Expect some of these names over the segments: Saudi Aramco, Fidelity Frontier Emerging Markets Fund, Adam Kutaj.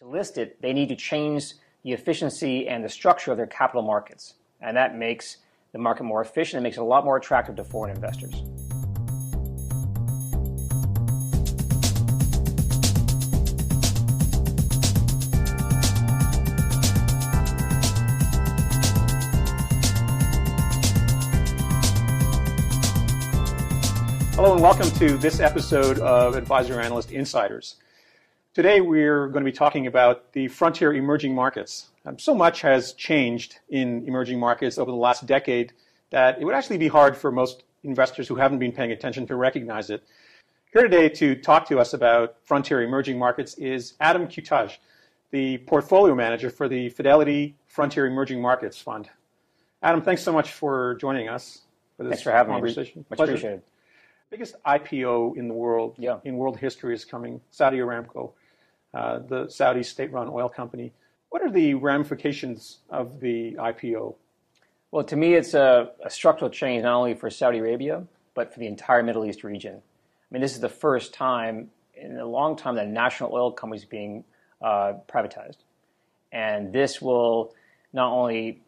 to list it, they need to change the efficiency and the structure of their capital markets. And that makes the market more efficient and makes it a lot more attractive to foreign investors. Hello and welcome to this episode of Advisor Analyst Insiders. Today we're going to be talking about the frontier emerging markets. So much has changed in emerging markets over the last decade that it would actually be hard for most investors who haven't been paying attention to recognize it. Here today to talk to us about frontier emerging markets is Adam Kutaj, the portfolio manager for the Fidelity Frontier Emerging Markets Fund. Adam, thanks so much for joining us for this conversation. Thanks for having me. Much appreciated. Biggest IPO in the world, in world history, is coming. Saudi Aramco, the Saudi state-run oil company. What are the ramifications of the IPO? Well, to me, it's a structural change not only for Saudi Arabia, but for the entire Middle East region. I mean, this is the first time in a long time that a national oil company is being privatized. And this will not only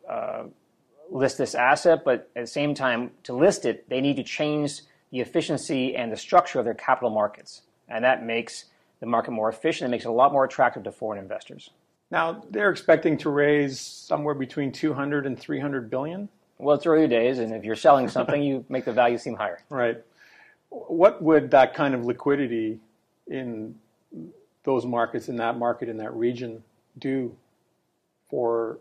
list this asset, but at the same time, to list it, they need to change the efficiency and the structure of their capital markets. And that makes the market more efficient. It makes it a lot more attractive to foreign investors. Now, they're expecting to raise somewhere between 200 and 300 billion? Well, it's early days, and if you're selling something, you make the value seem higher. Right. What would that kind of liquidity in those markets, in that market, in that region, do for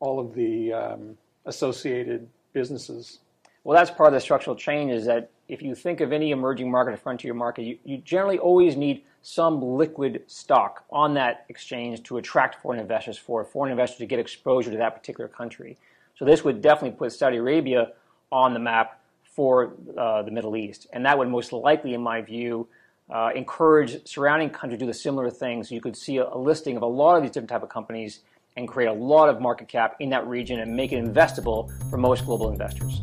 all of the associated businesses? Well, that's part of the structural change, is that if you think of any emerging market or frontier market, you generally always need some liquid stock on that exchange to attract foreign investors, for a foreign investor to get exposure to that particular country. So this would definitely put Saudi Arabia on the map for the Middle East. And that would most likely, in my view, encourage surrounding countries to do the similar things. So you could see a listing of a lot of these different type of companies and create a lot of market cap in that region and make it investable for most global investors.